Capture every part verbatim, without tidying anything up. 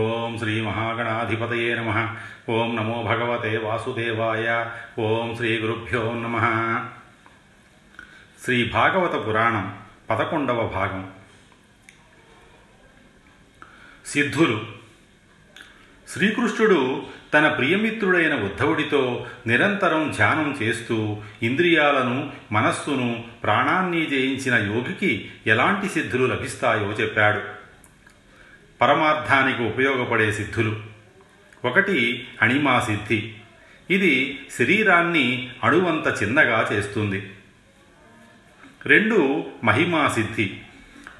ఓం శ్రీ మహాగణాధిపతయే నమః. ఓం నమో భగవతే వాసుదేవాయ. ఓం శ్రీ గురుభ్యో నమః. శ్రీ భాగవత పురాణం పదకొండవ భాగం. సిద్ధులు. శ్రీకృష్ణుడు తన ప్రియమిత్రుడైన ఉద్ధవుడితో నిరంతరం ధ్యానం చేస్తూ ఇంద్రియాలను, మనస్సును, ప్రాణాన్ని జయించిన యోగికి ఎలాంటి సిద్ధులు లభిస్తాయో చెప్పాడు. పరమార్థానికి ఉపయోగపడే సిద్ధులు. ఒకటి అణిమా సిద్ధి. ఇది శరీరాన్ని అణువంత చిన్నగా చేస్తుంది. రెండు మహిమా సిద్ధి.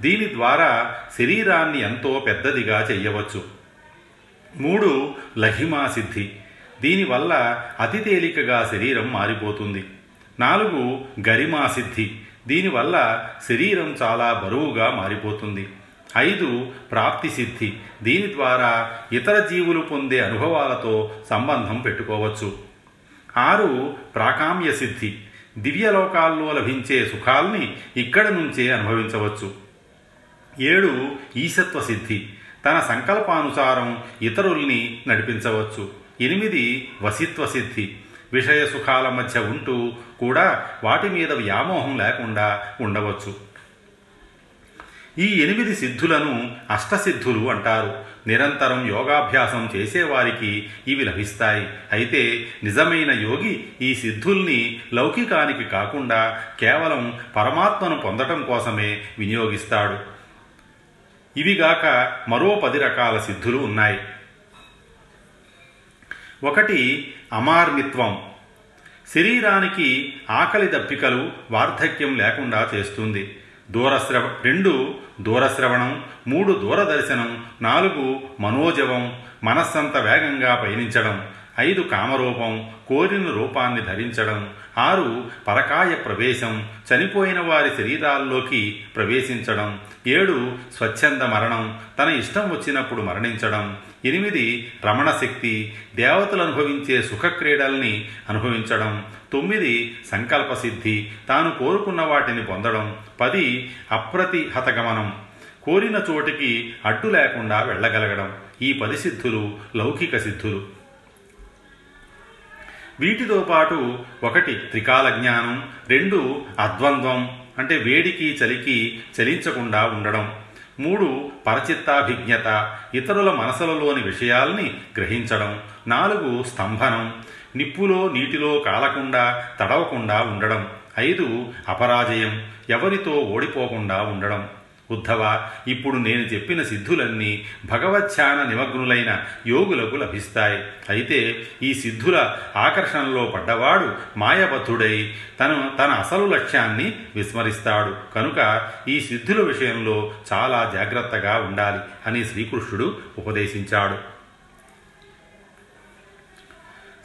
దీని ద్వారా శరీరాన్ని ఎంతో పెద్దదిగా చెయ్యవచ్చు. మూడు లఘిమా సిద్ధి. దీనివల్ల అతి తేలికగా శరీరం మారిపోతుంది. నాలుగు గరిమా సిద్ధి. దీనివల్ల శరీరం చాలా బరువుగా మారిపోతుంది. ఐదు ప్రాప్తి సిద్ధి. దీని ద్వారా ఇతర జీవులు పొందే అనుభవాలతో సంబంధం పెట్టుకోవచ్చు. ఆరు ప్రాకామ్య సిద్ధి. దివ్యలోకాల్లో లభించే సుఖాల్ని ఇక్కడ నుంచే అనుభవించవచ్చు. ఏడు ఈశత్వ సిద్ధి. తన సంకల్పానుసారం ఇతరుల్ని నడిపించవచ్చు. ఎనిమిది వసిత్వ సిద్ధి. విషయ సుఖాల మధ్య ఉంటూ కూడా వాటి మీద వ్యామోహం లేకుండా ఉండవచ్చు. ఈ ఎనిమిది సిద్ధులను అష్టసిద్ధులు అంటారు. నిరంతరం యోగాభ్యాసం చేసేవారికి ఇవి లభిస్తాయి. అయితే నిజమైన యోగి ఈ సిద్ధుల్ని లౌకికానికి కాకుండా కేవలం పరమాత్మను పొందటం కోసమే వినియోగిస్తాడు. ఇవిగాక మరో పది రకాల సిద్ధులు ఉన్నాయి. ఒకటి అమార్మిత్వం. శరీరానికి ఆకలి దప్పికలు, వార్ధక్యం లేకుండా చేస్తుంది. దూరశ్రవ రెండు దూరశ్రవణం. మూడు దూరదర్శనం. నాలుగు మనోజవం. మనస్సంత వేగంగా పయనించడం. ఐదు కామరూపం. కోరిన రూపాన్ని ధరించడం. ఆరు పరకాయ ప్రవేశం. చనిపోయిన వారి శరీరాల్లోకి ప్రవేశించడం. ఏడు స్వచ్ఛంద మరణం. తన ఇష్టం వచ్చినప్పుడు మరణించడం. ఎనిమిది రమణశక్తి. దేవతలు అనుభవించే సుఖక్రీడల్ని అనుభవించడం. తొమ్మిది సంకల్పసిద్ధి. తాను కోరుకున్న వాటిని పొందడం. పది అప్రతిహతగమనం. కోరిన చోటికి అడ్డు లేకుండా వెళ్ళగలగడం. ఈ పది సిద్ధులు లౌకిక సిద్ధులు. వీటితో పాటు ఒకటి త్రికాల జ్ఞానం. రెండు అద్వంద్వం, అంటే వేడికి చలికి చలించకుండా ఉండడం. మూడు పరచిత్తాభిజ్ఞత. ఇతరుల మనసులలోని విషయాల్ని గ్రహించడం. నాలుగు స్తంభనం. నిప్పులో నీటిలో కాలకుండా తడవకుండా ఉండడం. ఐదు అపరాజయం. ఎవరితో ఓడిపోకుండా ఉండడం. ఉద్ధవ, ఇప్పుడు నేను చెప్పిన సిద్ధులన్నీ భగవద్ధ్యాన నిమగ్నులైన యోగులకు లభిస్తాయి. అయితే ఈ సిద్ధుల ఆకర్షణలో పడ్డవాడు మాయాబద్ధుడై తను తన అసలు లక్ష్యాన్ని విస్మరిస్తాడు. కనుక ఈ సిద్ధుల విషయంలో చాలా జాగ్రత్తగా ఉండాలి అని శ్రీకృష్ణుడు ఉపదేశించాడు.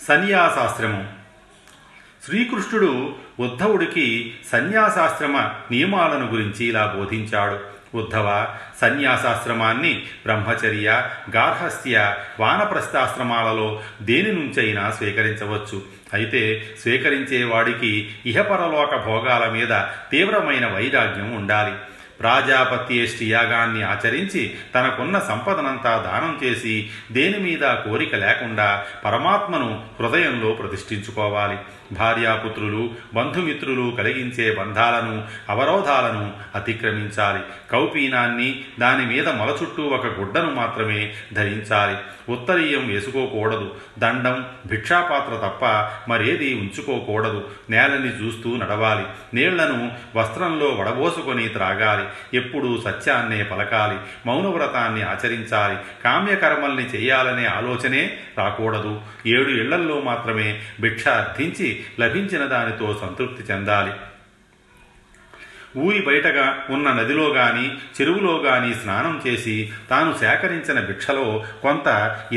సన్యాసాశ్రమం. శ్రీకృష్ణుడు ఉద్ధవుడికి సన్యాసాశ్రమ నియమాలను గురించి ఇలా బోధించాడు. ఉద్ధవ, సన్యాసాశ్రమాన్ని బ్రహ్మచర్య, గార్హస్థ్య, వానప్రస్థాశ్రమాలలో దేని నుంచైనా స్వీకరించవచ్చు. అయితే స్వీకరించేవాడికి ఇహపరలోక భోగాల మీద తీవ్రమైన వైరాగ్యం ఉండాలి. ప్రాజాపత్యేష్టి యాగాన్ని ఆచరించి తనకున్న సంపదనంతా దానం చేసి దేని మీద కోరిక లేకుండా పరమాత్మను హృదయంలో ప్రతిష్ఠించుకోవాలి. భార్యాపుత్రులు, బంధుమిత్రులు కలిగించే బంధాలను, అవరోధాలను అతిక్రమించాలి. కౌపీనాన్ని, దానిమీద మొల చుట్టూ ఒక గుడ్డను మాత్రమే ధరించాలి. ఉత్తరీయం వేసుకోకూడదు. దండం, భిక్షాపాత్ర తప్ప మరేది ఉంచుకోకూడదు. నేలని చూస్తూ నడవాలి. నీళ్లను వస్త్రంలో వడబోసుకొని త్రాగాలి. ఎప్పుడూ సత్యాన్నే పలకాలి. మౌనవ్రతాన్ని ఆచరించాలి. కామ్యకర్మల్ని చేయాలనే ఆలోచనే రాకూడదు. ఏడు ఇళ్లల్లో మాత్రమే భిక్ష అర్థించి లభించిన దానితో సంతృప్తి చెందాలి. ఊరి బయటగా ఉన్న నదిలో కానీ చెరువులో కానీ స్నానం చేసి తాను సేకరించిన భిక్షలో కొంత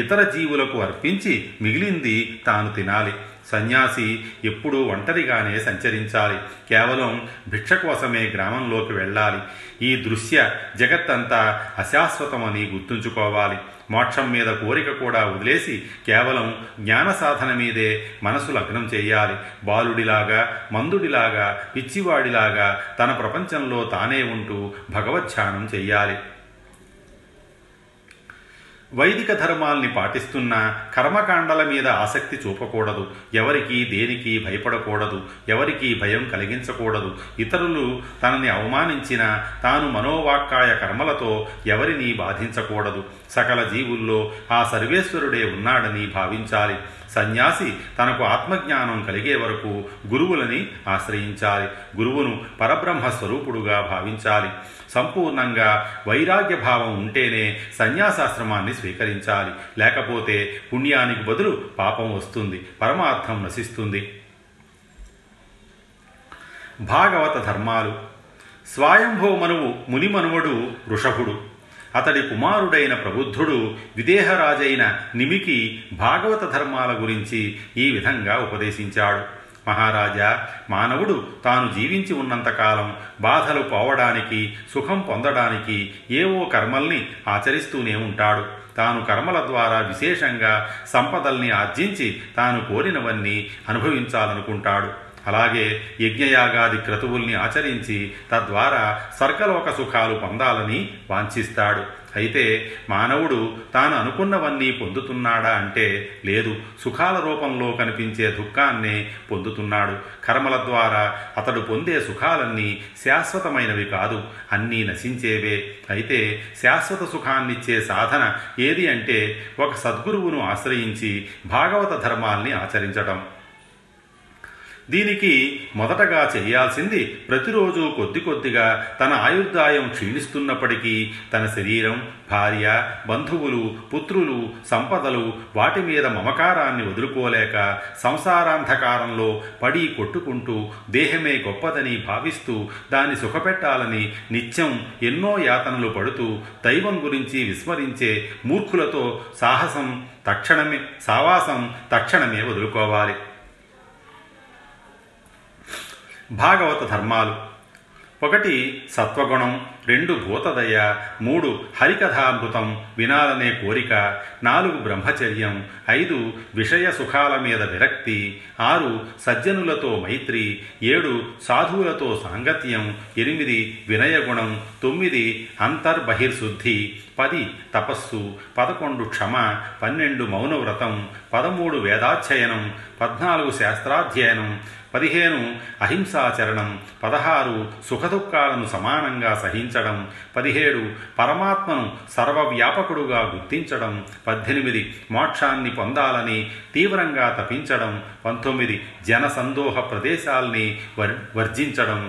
ఇతర జీవులకు అర్పించి మిగిలింది తాను తినాలి. సన్యాసి ఎప్పుడూ ఒంటరిగానే సంచరించాలి. కేవలం భిక్ష కోసమే గ్రామంలోకి వెళ్ళాలి. ఈ దృశ్య జగత్తంతా అశాశ్వతమని గుర్తుంచుకోవాలి. మోక్షం మీద కోరిక కూడా వదిలేసి కేవలం జ్ఞాన సాధన మీదే మనసు లగ్నం చేయాలి. బాలుడిలాగా, మందుడిలాగా, పిచ్చివాడిలాగా తన ప్రపంచంలో తానే ఉంటూ భగవద్ధ్యానం చెయ్యాలి. వైదిక ధర్మాల్ని పాటిస్తున్నా కర్మకాండల మీద ఆసక్తి చూపకూడదు, ఎవరికీ దేనికి భయపడకూడదు, ఎవరికీ భయం కలిగించకూడదు. ఇతరులు తనని అవమానించినా తాను మనోవాక్కాయ కర్మలతో ఎవరినీ బాధించకూడదు. సకల జీవుల్లో ఆ సర్వేశ్వరుడే ఉన్నాడని భావించాలి. సన్యాసి తనకు ఆత్మజ్ఞానం కలిగే వరకు గురువులని ఆశ్రయించాలి. గురువును పరబ్రహ్మ స్వరూపుడుగా భావించాలి. సంపూర్ణంగా వైరాగ్య భావం ఉంటేనే సన్యాసాశ్రమాన్ని స్వీకరించాలి. లేకపోతే పుణ్యానికి బదులు పాపం వస్తుంది, పరమార్థం నశిస్తుంది. భాగవత ధర్మాలు. స్వయంభో మనువు మునిమనువడు వృషభుడు. అతడి కుమారుడైన ప్రబుద్ధుడు విదేహరాజైన నిమికి భాగవత ధర్మాల గురించి ఈ విధంగా ఉపదేశించాడు. మహారాజా, మానవుడు తాను జీవించి ఉన్నంతకాలం బాధలు పోవడానికి, సుఖం పొందడానికి ఏవో కర్మల్ని ఆచరిస్తూనే ఉంటాడు. తాను కర్మల ద్వారా విశేషంగా సంపదల్ని ఆర్జించి తాను కోరినవన్నీ అనుభవించాలనుకుంటాడు. అలాగే యజ్ఞయాగాది క్రతువుల్ని ఆచరించి తద్వారా స్వర్గలోక సుఖాలు పొందాలని వాంఛిస్తాడు. అయితే మానవుడు తాను అనుకున్నవన్నీ పొందుతున్నాడా అంటే లేదు, సుఖాల రూపంలో కనిపించే దుఃఖాన్నే పొందుతున్నాడు. కర్మల ద్వారా అతడు పొందే సుఖాలన్నీ శాశ్వతమైనవి కాదు, అన్నీ నశించేవే. అయితే శాశ్వత సుఖాన్నిచ్చే సాధన ఏది అంటే ఒక సద్గురువును ఆశ్రయించి భాగవత ధర్మాల్ని ఆచరించడం. దీనికి మొదటగా చేయాల్సింది ప్రతిరోజు కొద్ది కొద్దిగా తన ఆయుర్దాయం క్షీణిస్తున్నప్పటికీ తన శరీరం, భార్య, బంధువులు, పుత్రులు, సంపదలు వాటి మీద మమకారాన్ని వదులుకోలేక సంసారాంధకారంలో పడి కొట్టుకుంటూ దేహమే గొప్పదని భావిస్తూ దాన్ని సుఖపెట్టాలని నిత్యం ఎన్నో యాతనలు పడుతూ దైవం గురించి విస్మరించే మూర్ఖులతో సాహసం తక్షణమే సావాసం తక్షణమే వదులుకోవాలి. భాగవత ధర్మాలు. ఒకటి సత్వగుణం, రెండు భూతదయ, మూడు హరికథామృతం వినాలనే కోరిక, నాలుగు బ్రహ్మచర్యం, ఐదు విషయ సుఖాల మీద విరక్తి, ఆరు సజ్జనులతో మైత్రి, ఏడు సాధువులతో సాంగత్యం, ఎనిమిది వినయగుణం, తొమ్మిది అంతర్బహిర్శుద్ధి, పది తపస్సు, పదకొండు క్షమ, పన్నెండు మౌనవ్రతం, పదమూడు వేదాధ్యయనం, పద్నాలుగు శాస్త్రాధ్యయనం, పదిహేను అహింసాచరణం, పదహారు సుఖదుఖాలను సమానంగా సహించడం, పదిహేడు పరమాత్మను సర్వవ్యాపకుడుగా గుర్తించడం, పద్దెనిమిది మోక్షాన్ని పొందాలని తీవ్రంగా తపించడం, పంతొమ్మిది జనసందోహ ప్రదేశాల్ని వర్ వర్జించడం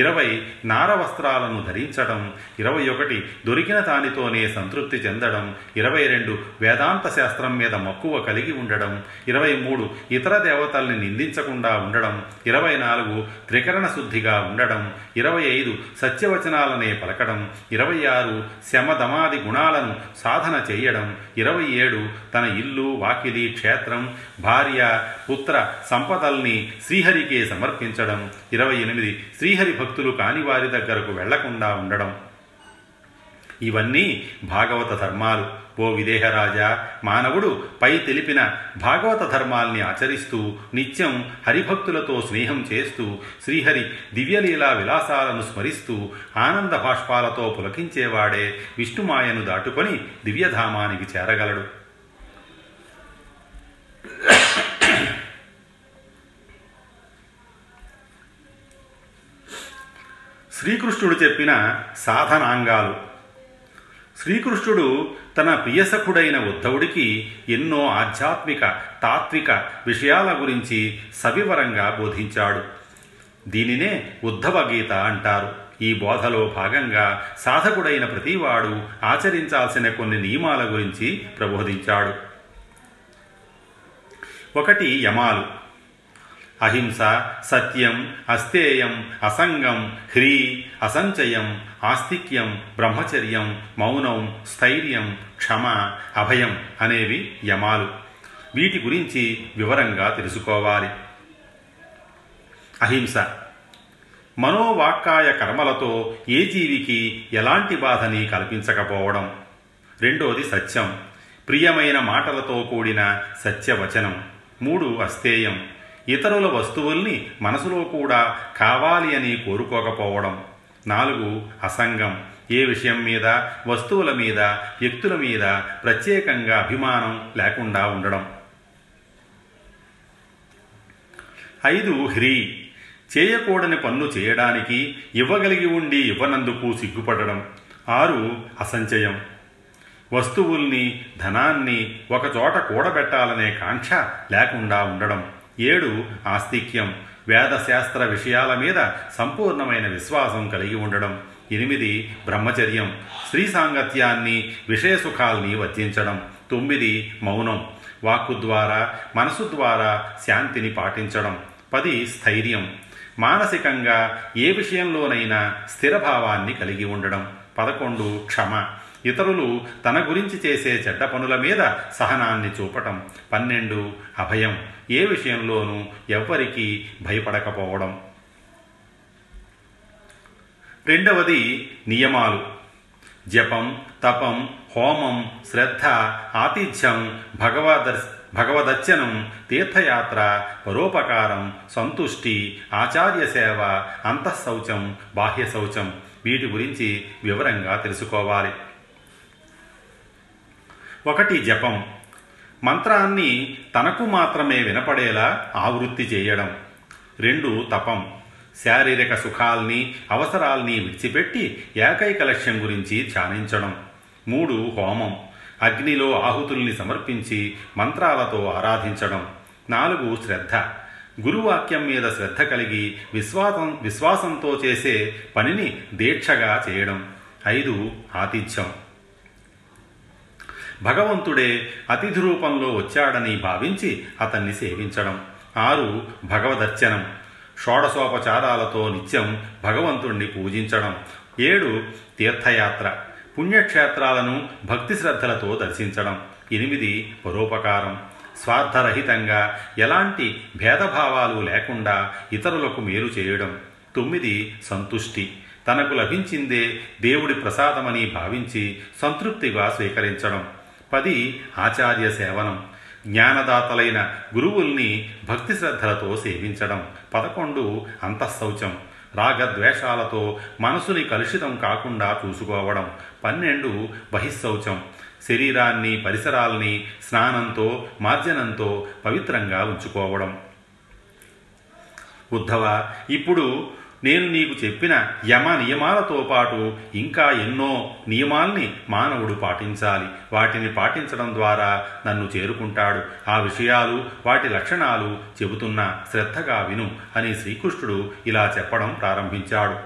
ఇరవై నారవస్త్రాలను ధరించడం, ఇరవై ఒకటి దొరికిన దానితోనే సంతృప్తి చెందడం, ఇరవై రెండు వేదాంత శాస్త్రం మీద మక్కువ కలిగి ఉండడం, ఇరవై మూడు ఇతర దేవతల్ని నిందించకుండా ఉండడం, ఇరవై నాలుగు త్రికరణ శుద్ధిగా ఉండడం, ఇరవై ఐదు సత్యవచనాలనే పలకడం, ఇరవై ఆరు శమధమాది గుణాలను సాధన చేయడం, ఇరవై ఏడు తన ఇల్లు, వాకిలి, క్షేత్రం, భార్య, పుత్ర సంపదల్ని శ్రీహరికే సమర్పించడం, ఇరవై ఎనిమిది శ్రీహరి భక్తులు కాని వారి దగ్గరకు వెళ్లకుండా ఉండడం. ఇవన్నీ భాగవత ధర్మాలు. ఓ విదేహరాజా, మానవుడు పై తెలిపిన భాగవత ధర్మాల్ని ఆచరిస్తూ నిత్యం హరిభక్తులతో స్నేహం చేస్తూ శ్రీహరి దివ్యలీలా విలాసాలను స్మరిస్తూ ఆనంద భాష్పాలతో పులకించేవాడే విష్ణుమాయను దాటుకొని దివ్యధామానికి చేరగలడు. శ్రీకృష్ణుడు చెప్పిన సాధనాంగాలు. శ్రీకృష్ణుడు తన ప్రియసఖుడైన ఉద్ధవుడికి ఎన్నో ఆధ్యాత్మిక, తాత్విక విషయాల గురించి సవివరంగా బోధించాడు. దీనినే ఉద్ధవ గీత అంటారు. ఈ బోధలో భాగంగా సాధకుడైన ప్రతివాడు ఆచరించాల్సిన కొన్ని నియమాల గురించి ప్రబోధించాడు. ఒకటి యమాలు: అహింస, సత్యం, అస్తేయం, అసంగం, హ్రీ, అసంచయం, ఆస్తిక్యం, బ్రహ్మచర్యం, మౌనం, స్థైర్యం, క్షమ, అభయం అనేవి యమాలు. వీటి గురించి వివరంగా తెలుసుకోవాలి. అహింస: మనోవాక్కాయ కర్మలతో ఏ జీవికి ఎలాంటి బాధని కల్పించకపోవడం. రెండోది సత్యం: ప్రియమైన మాటలతో కూడిన సత్యవచనం. మూడు అస్తేయం: ఇతరుల వస్తువుల్ని మనసులో కూడా కావాలి అని కోరుకోకపోవడం. నాలుగు అసంగం: ఏ విషయం మీద, వస్తువుల మీద, వ్యక్తుల మీద ప్రత్యేకంగా అభిమానం లేకుండా ఉండడం. ఐదు హ్రీ చేయకూడని పనులు చేయడానికి ఇవ్వగలిగి ఉండి ఇవ్వనందుకు సిగ్గుపడడం. ఆరు అసంచయం వస్తువుల్ని, ధనాన్ని ఒకచోట కూడబెట్టాలనే కాంక్ష లేకుండా ఉండడం. ఏడు ఆస్తిక్యం వేదశాస్త్ర విషయాల మీద సంపూర్ణమైన విశ్వాసం కలిగి ఉండడం. ఎనిమిది బ్రహ్మచర్యం స్త్రీ సాంగత్యాన్ని, విషయసుఖాల్ని వర్జించడం. తొమ్మిది మౌనం వాక్కు ద్వారా, మనసు ద్వారా శాంతిని పాటించడం. పది స్థైర్యం మానసికంగా ఏ విషయంలోనైనా స్థిరభావాన్ని కలిగి ఉండడం. పదకొండు క్షమ ఇతరులు తన గురించి చేసే చెడ్డ పనుల మీద సహనాన్ని చూపటం. పన్నెండు అభయం ఏ విషయంలోనూ ఎవ్వరికీ భయపడకపోవడం. రెండవది నియమాలు జపం, తపం, హోమం, శ్రద్ధ, ఆతిథ్యం, భగవదర్శ భగవదర్చనం, తీర్థయాత్ర, పరోపకారం, సంతుష్టి, ఆచార్య సేవ, అంతఃశౌచం, బాహ్య శౌచం. వీటి గురించి వివరంగా తెలుసుకోవాలి. ఒకటి జపం మంత్రాన్ని తనకు మాత్రమే వినపడేలా ఆవృత్తి చేయడం. రెండు తపం శారీరక సుఖాల్ని, అవసరాల్ని విడిచిపెట్టి ఏకైక లక్ష్యం గురించి ధ్యానించడం. మూడు హోమం అగ్నిలో ఆహుతుల్ని సమర్పించి మంత్రాలతో ఆరాధించడం. నాలుగు శ్రద్ధ గురువాక్యం మీద శ్రద్ధ కలిగి విశ్వాసం విశ్వాసంతో చేసే పనిని దీక్షగా చేయడం. ఐదు ఆతిథ్యం భగవంతుడే అతిథి రూపంలో వచ్చాడని భావించి అతన్ని సేవించడం. ఆరు భగవదర్చనం షోడశోపచారాలతో నిత్యం భగవంతుణ్ణి పూజించడం. ఏడు తీర్థయాత్ర పుణ్యక్షేత్రాలను భక్తి శ్రద్ధలతో దర్శించడం. ఎనిమిది పరోపకారం స్వార్థరహితంగా ఎలాంటి భేదభావాలు లేకుండా ఇతరులకు మేలు చేయడం. తొమ్మిది సంతుష్టి తనకు లభించిందే దేవుడి ప్రసాదమని భావించి సంతృప్తిగా స్వీకరించడం. పది ఆచార్య సేవనం జ్ఞానదాతలైన గురువుల్ని భక్తి శ్రద్ధలతో సేవించడం. పదకొండు అంతఃశౌచం రాగద్వేషాలతో మనసుని కలుషితం కాకుండా చూసుకోవడం. పన్నెండు బహిశౌచం శరీరాన్ని, పరిసరాల్ని స్నానంతో, మార్జనంతో పవిత్రంగా ఉంచుకోవడం. ఉద్ధవ ఇప్పుడు నేను నీకు చెప్పిన యమ నియమాలతో పాటు ఇంకా ఎన్నో నియమాల్ని మానవుడు పాటించాలి. వాటిని పాటించడం ద్వారా నన్ను చేరుకుంటాడు. ఆ విషయాలు, వాటి లక్షణాలు చెబుతున్నా, శ్రద్ధగా విను అని శ్రీకృష్ణుడు ఇలా చెప్పడం ప్రారంభించాడు.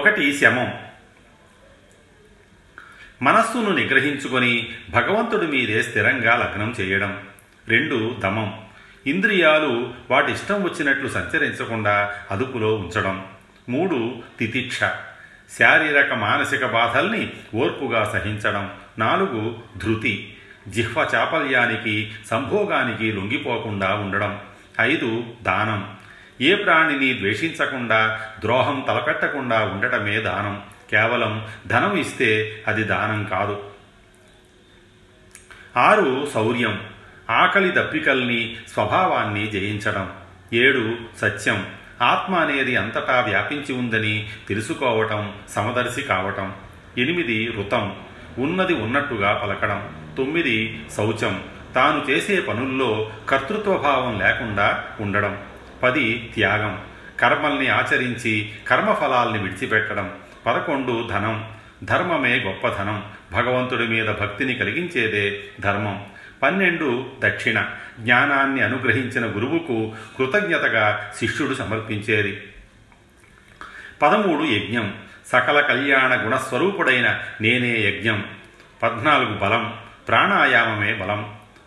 ఒకటి శమం మనస్సును నిగ్రహించుకొని భగవంతుడి మీదే స్థిరంగా లగ్నం చేయడం. రెండు దమం ఇంద్రియాలు వాటి ఇష్టం వచ్చినట్లు సంచరించకుండా అదుపులో ఉంచడం. మూడు తితిక్ష శారీరక మానసిక బాధల్ని ఓర్పుగా సహించడం. నాలుగు ధృతి జిహ్వ చాపల్యానికి, సంభోగానికి లొంగిపోకుండా ఉండడం. ఐదు దానం ఏ ప్రాణిని ద్వేషించకుండా, ద్రోహం తలపెట్టకుండా ఉండటమే దానం. కేవలం ధనం ఇస్తే అది దానం కాదు. ఆరు శౌర్యం ఆకలి దప్పికల్ని, స్వభావాన్ని జయించడం. ఏడు సత్యం ఆత్మ అనేది అంతటా వ్యాపించి ఉందని తెలుసుకోవటం, సమదర్శి కావటం. ఎనిమిది ఋతం ఉన్నది ఉన్నట్టుగా పలకడం. తొమ్మిది శౌచం తాను చేసే పనుల్లో కర్తృత్వభావం లేకుండా ఉండడం. పది త్యాగం కర్మల్ని ఆచరించి కర్మఫలాల్ని విడిచిపెట్టడం. పదకొండు ధనం ధర్మమే గొప్ప ధనం, భగవంతుడి మీద భక్తిని కలిగించేదే ధర్మం. పన్నెండు దక్షిణ జ్ఞానాన్ని అనుగ్రహించిన గురువుకు కృతజ్ఞతగా శిష్యుడు సమర్పించేది. పదమూడు యజ్ఞం సకల కళ్యాణ గుణస్వరూపుడైన నేనే యజ్ఞం. పద్నాలుగు బలం ప్రాణాయామమే బలం.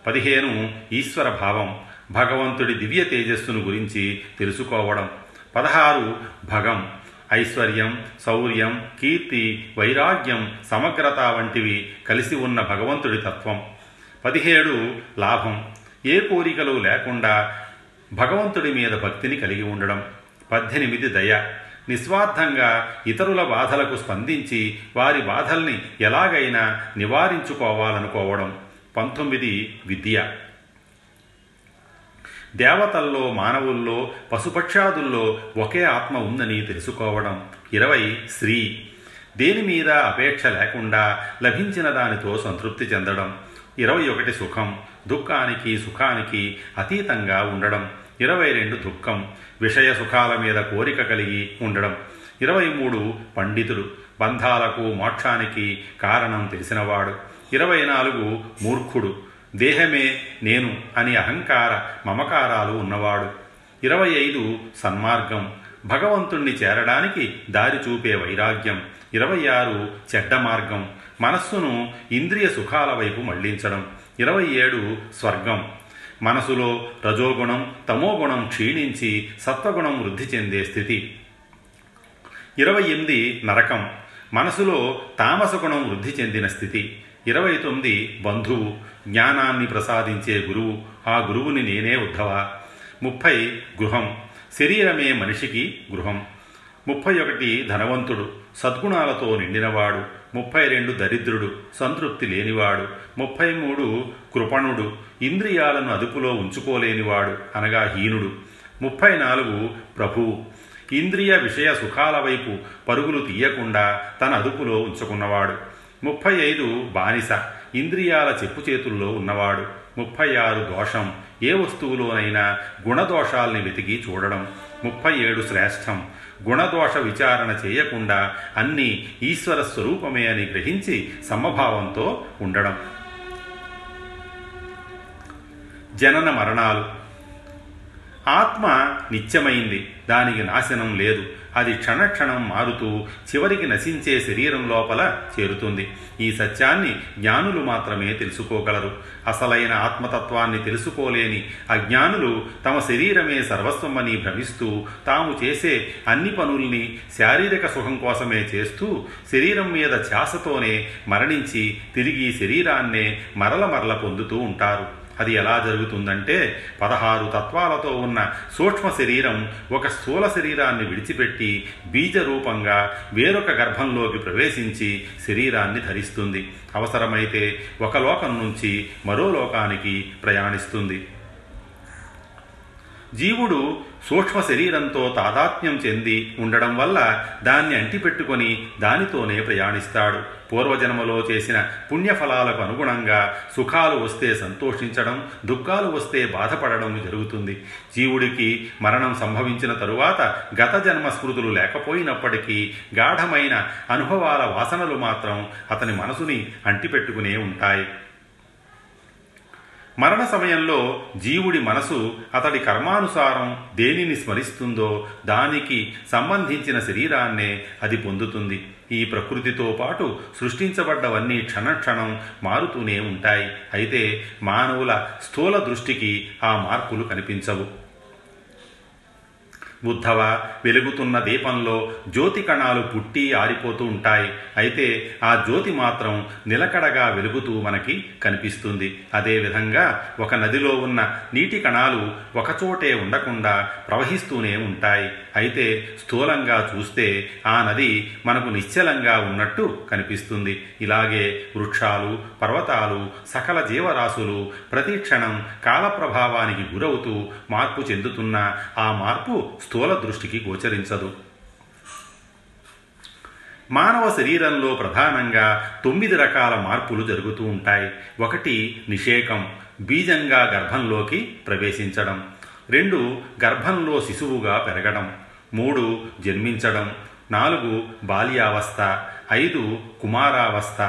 పదిహేను ఈశ్వర భావం భగవంతుడి దివ్య తేజస్సును గురించి తెలుసుకోవడం. పదహారు భగం ఐశ్వర్యం, శౌర్యం, కీర్తి, వైరాగ్యం, సమగ్రత వంటివి కలిసి ఉన్న భగవంతుడి తత్వం. పదిహేడు లాభం ఏ కోరికలు లేకుండా భగవంతుడి మీద భక్తిని కలిగి ఉండడం. పద్దెనిమిది దయ నిస్వార్థంగా ఇతరుల బాధలకు స్పందించి వారి బాధల్ని ఎలాగైనా నివారించుకోవాలనుకోవడం. పంతొమ్మిది విద్య దేవతల్లో, మానవుల్లో, పశుపక్షాదుల్లో ఒకే ఆత్మ ఉందని తెలుసుకోవడం. ఇరవై శ్రీ దేని మీద అపేక్ష లేకుండా లభించిన దానితో సంతృప్తి చెందడం. ఇరవై ఒకటి సుఖం దుఃఖానికి సుఖానికి అతీతంగా ఉండడం. ఇరవై రెండు దుఃఖం విషయ సుఖాల మీద కోరిక కలిగి ఉండడం. ఇరవై మూడు పండితుడు బంధాలకు మోక్షానికి కారణం తెలిసినవాడు. ఇరవై నాలుగు మూర్ఖుడు దేహమే నేను అని అహంకార మమకారాలు ఉన్నవాడు. ఇరవై ఐదు సన్మార్గం భగవంతుణ్ణి చేరడానికి దారి చూపే వైరాగ్యం. ఇరవై ఆరు చెడ్డ మార్గం మనస్సును ఇంద్రియ సుఖాల వైపు మళ్లించడం. ఇరవై ఏడు స్వర్గం మనసులో రజోగుణం తమోగుణం క్షీణించి సత్వగుణం వృద్ధి చెందే స్థితి. ఇరవై ఎనిమిది నరకం మనసులో తామసగుణం వృద్ధి చెందిన స్థితి. ఇరవై తొమ్మిది బంధువు జ్ఞానాన్ని ప్రసాదించే గురువు, ఆ గురువుని నేనే ఉద్ధవ. ముప్పై గృహం శరీరమే మనిషికి గృహం. ముప్పై ఒకటి ధనవంతుడు సద్గుణాలతో నిండినవాడు. ముప్పై రెండు దరిద్రుడు సంతృప్తి లేనివాడు. ముప్పై మూడు కృపణుడు ఇంద్రియాలను అదుపులో ఉంచుకోలేనివాడు అనగా హీనుడు. ముప్పై నాలుగు ప్రభువు ఇంద్రియ విషయ సుఖాల వైపు పరుగులు తీయకుండా తన అదుపులో ఉంచుకున్నవాడు. ముప్పై ఐదు బానిస ఇంద్రియాల చెప్పు చేతుల్లో ఉన్నవాడు. ముప్పై ఆరు దోషం ఏ వస్తువులోనైనా గుణదోషాల్ని వెతికి చూడడం. ముప్పై ఏడు శ్రేష్టం గుణదోష విచారణ చేయకుండా అన్నీ ఈశ్వర స్వరూపమే అని గ్రహించి సమభావంతో ఉండడం. జనన మరణాలు ఆత్మ నిత్యమైంది, దానికి నాశనం లేదు. అది క్షణక్షణం మారుతూ చివరికి నశించే శరీరం లోపల చేరుతుంది. ఈ సత్యాన్ని జ్ఞానులు మాత్రమే తెలుసుకోగలరు. అసలైన ఆత్మతత్వాన్ని తెలుసుకోలేని అజ్ఞానులు తమ శరీరమే సర్వస్వమని భ్రమిస్తూ తాము చేసే అన్ని పనుల్ని శారీరక సుఖం కోసమే చేస్తూ శరీరం మీద ధ్యాసతోనే మరణించి తిరిగి శరీరాన్నే మరల మరల పొందుతూ ఉంటారు. అది ఎలా జరుగుతుందంటే పదహారు తత్వాలతో ఉన్న సూక్ష్మ శరీరం ఒక స్థూల శరీరాన్ని విడిచిపెట్టి బీజరూపంగా వేరొక గర్భంలోకి ప్రవేశించి శరీరాన్ని ధరిస్తుంది. అవసరమైతే ఒక లోకం నుంచి మరో లోకానికి ప్రయాణిస్తుంది. జీవుడు సూక్ష్మ శరీరంతో తాదాత్మ్యం చెంది ఉండడం వల్ల దాన్ని అంటిపెట్టుకొని దానితోనే ప్రయాణిస్తాడు. పూర్వజన్మలో చేసిన పుణ్యఫలాలకు అనుగుణంగా సుఖాలు వస్తే సంతోషించడం, దుఃఖాలు వస్తే బాధపడడం జరుగుతుంది. జీవుడికి మరణం సంభవించిన తరువాత గత జన్మ స్మృతులు లేకపోయినప్పటికీ గాఢమైన అనుభవాల వాసనలు మాత్రం అతని మనసుని అంటిపెట్టుకునే ఉంటాయి. మరణ సమయంలో జీవుడి మనసు అతడి కర్మానుసారం దేనిని స్మరిస్తుందో దానికి సంబంధించిన శరీరాన్నే అది పొందుతుంది. ఈ ప్రకృతితో పాటు సృష్టించబడ్డవన్నీ క్షణక్షణం మారుతూనే ఉంటాయి. అయితే మానవుల స్థూల దృష్టికి ఆ మార్పులు కనిపించవు. బుద్ధవ వెలుగుతున్న దీపంలో జ్యోతి కణాలు పుట్టి ఆరిపోతూ ఉంటాయి. అయితే ఆ జ్యోతి మాత్రం నిలకడగా వెలుగుతూ మనకి కనిపిస్తుంది. అదేవిధంగా ఒక నదిలో ఉన్న నీటి కణాలు ఒకచోటే ఉండకుండా ప్రవహిస్తూనే ఉంటాయి. అయితే స్థూలంగా చూస్తే ఆ నది మనకు నిశ్చలంగా ఉన్నట్టు కనిపిస్తుంది. ఇలాగే వృక్షాలు, పర్వతాలు, సకల జీవరాశులు ప్రతి క్షణం కాలప్రభావానికి గురవుతూ మార్పు చెందుతున్న ఆ మార్పు స్థూల దృష్టికి గోచరించదు. మానవ శరీరంలో ప్రధానంగా తొమ్మిది రకాల మార్పులు జరుగుతూ ఉంటాయి. ఒకటి నిషేకం బీజంగా గర్భంలోకి ప్రవేశించడం. రెండు గర్భంలో శిశువుగా పెరగడం. మూడు జన్మించడం. నాలుగు బాల్యావస్థ. ఐదు కుమారావస్థ.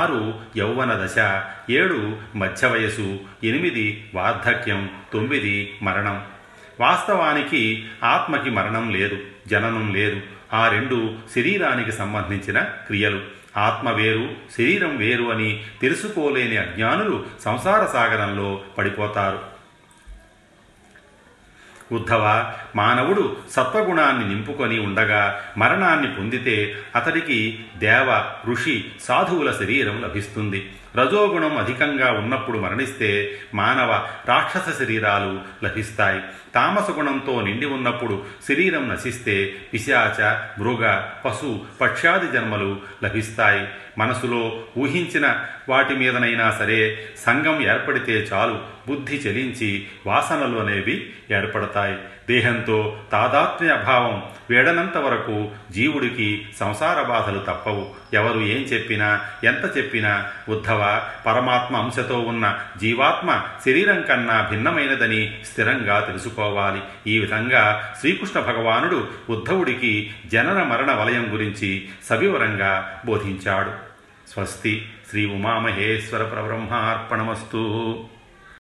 ఆరు యౌవన దశ. ఏడు మధ్య వయసు. ఎనిమిది వార్ధక్యం. తొమ్మిది మరణం. వాస్తవానికి ఆత్మకి మరణం లేదు, జననం లేదు. ఆ రెండు శరీరానికి సంబంధించిన క్రియలు. ఆత్మ వేరు, శరీరం వేరు అని తెలుసుకోలేని అజ్ఞానులు సంసార సాగరంలో పడిపోతారు. ఉద్ధవ మానవుడు సత్వగుణాన్ని నింపుకొని ఉండగా మరణాన్ని పొందితే అతడికి దేవ, ఋషి, సాధువుల శరీరం లభిస్తుంది. రజోగుణం అధికంగా ఉన్నప్పుడు మరణిస్తే మానవ రాక్షస శరీరాలు లభిస్తాయి. తామస గుణంతో నిండి ఉన్నప్పుడు శరీరం నశిస్తే పిశాచ, మృగ, పశు, పక్ష్యాది జన్మలు లభిస్తాయి. మనసులో ఊహించిన వాటి మీదనైనా సరే సంగం ఏర్పడితే చాలు బుద్ధి చలించి వాసనలు అనేవి ఏర్పడతాయి. దేహంతో తాదాత్మ్య భావం వేడనంత వరకు జీవుడికి సంసార బాధలు తప్పవు. ఎవరు ఏం చెప్పినా ఎంత చెప్పినా ఉద్ధవ, పరమాత్మ అంశతో ఉన్న జీవాత్మ శరీరం కన్నా భిన్నమైనదని స్థిరంగా తెలుసుకోవాలి. ఈ విధంగా శ్రీకృష్ణ భగవానుడు ఉద్ధవుడికి జనన మరణ వలయం గురించి సవివరంగా బోధించాడు. స్వస్తి శ్రీ ఉమామహేశ్వర పరబ్రహ్మార్పణమస్తు.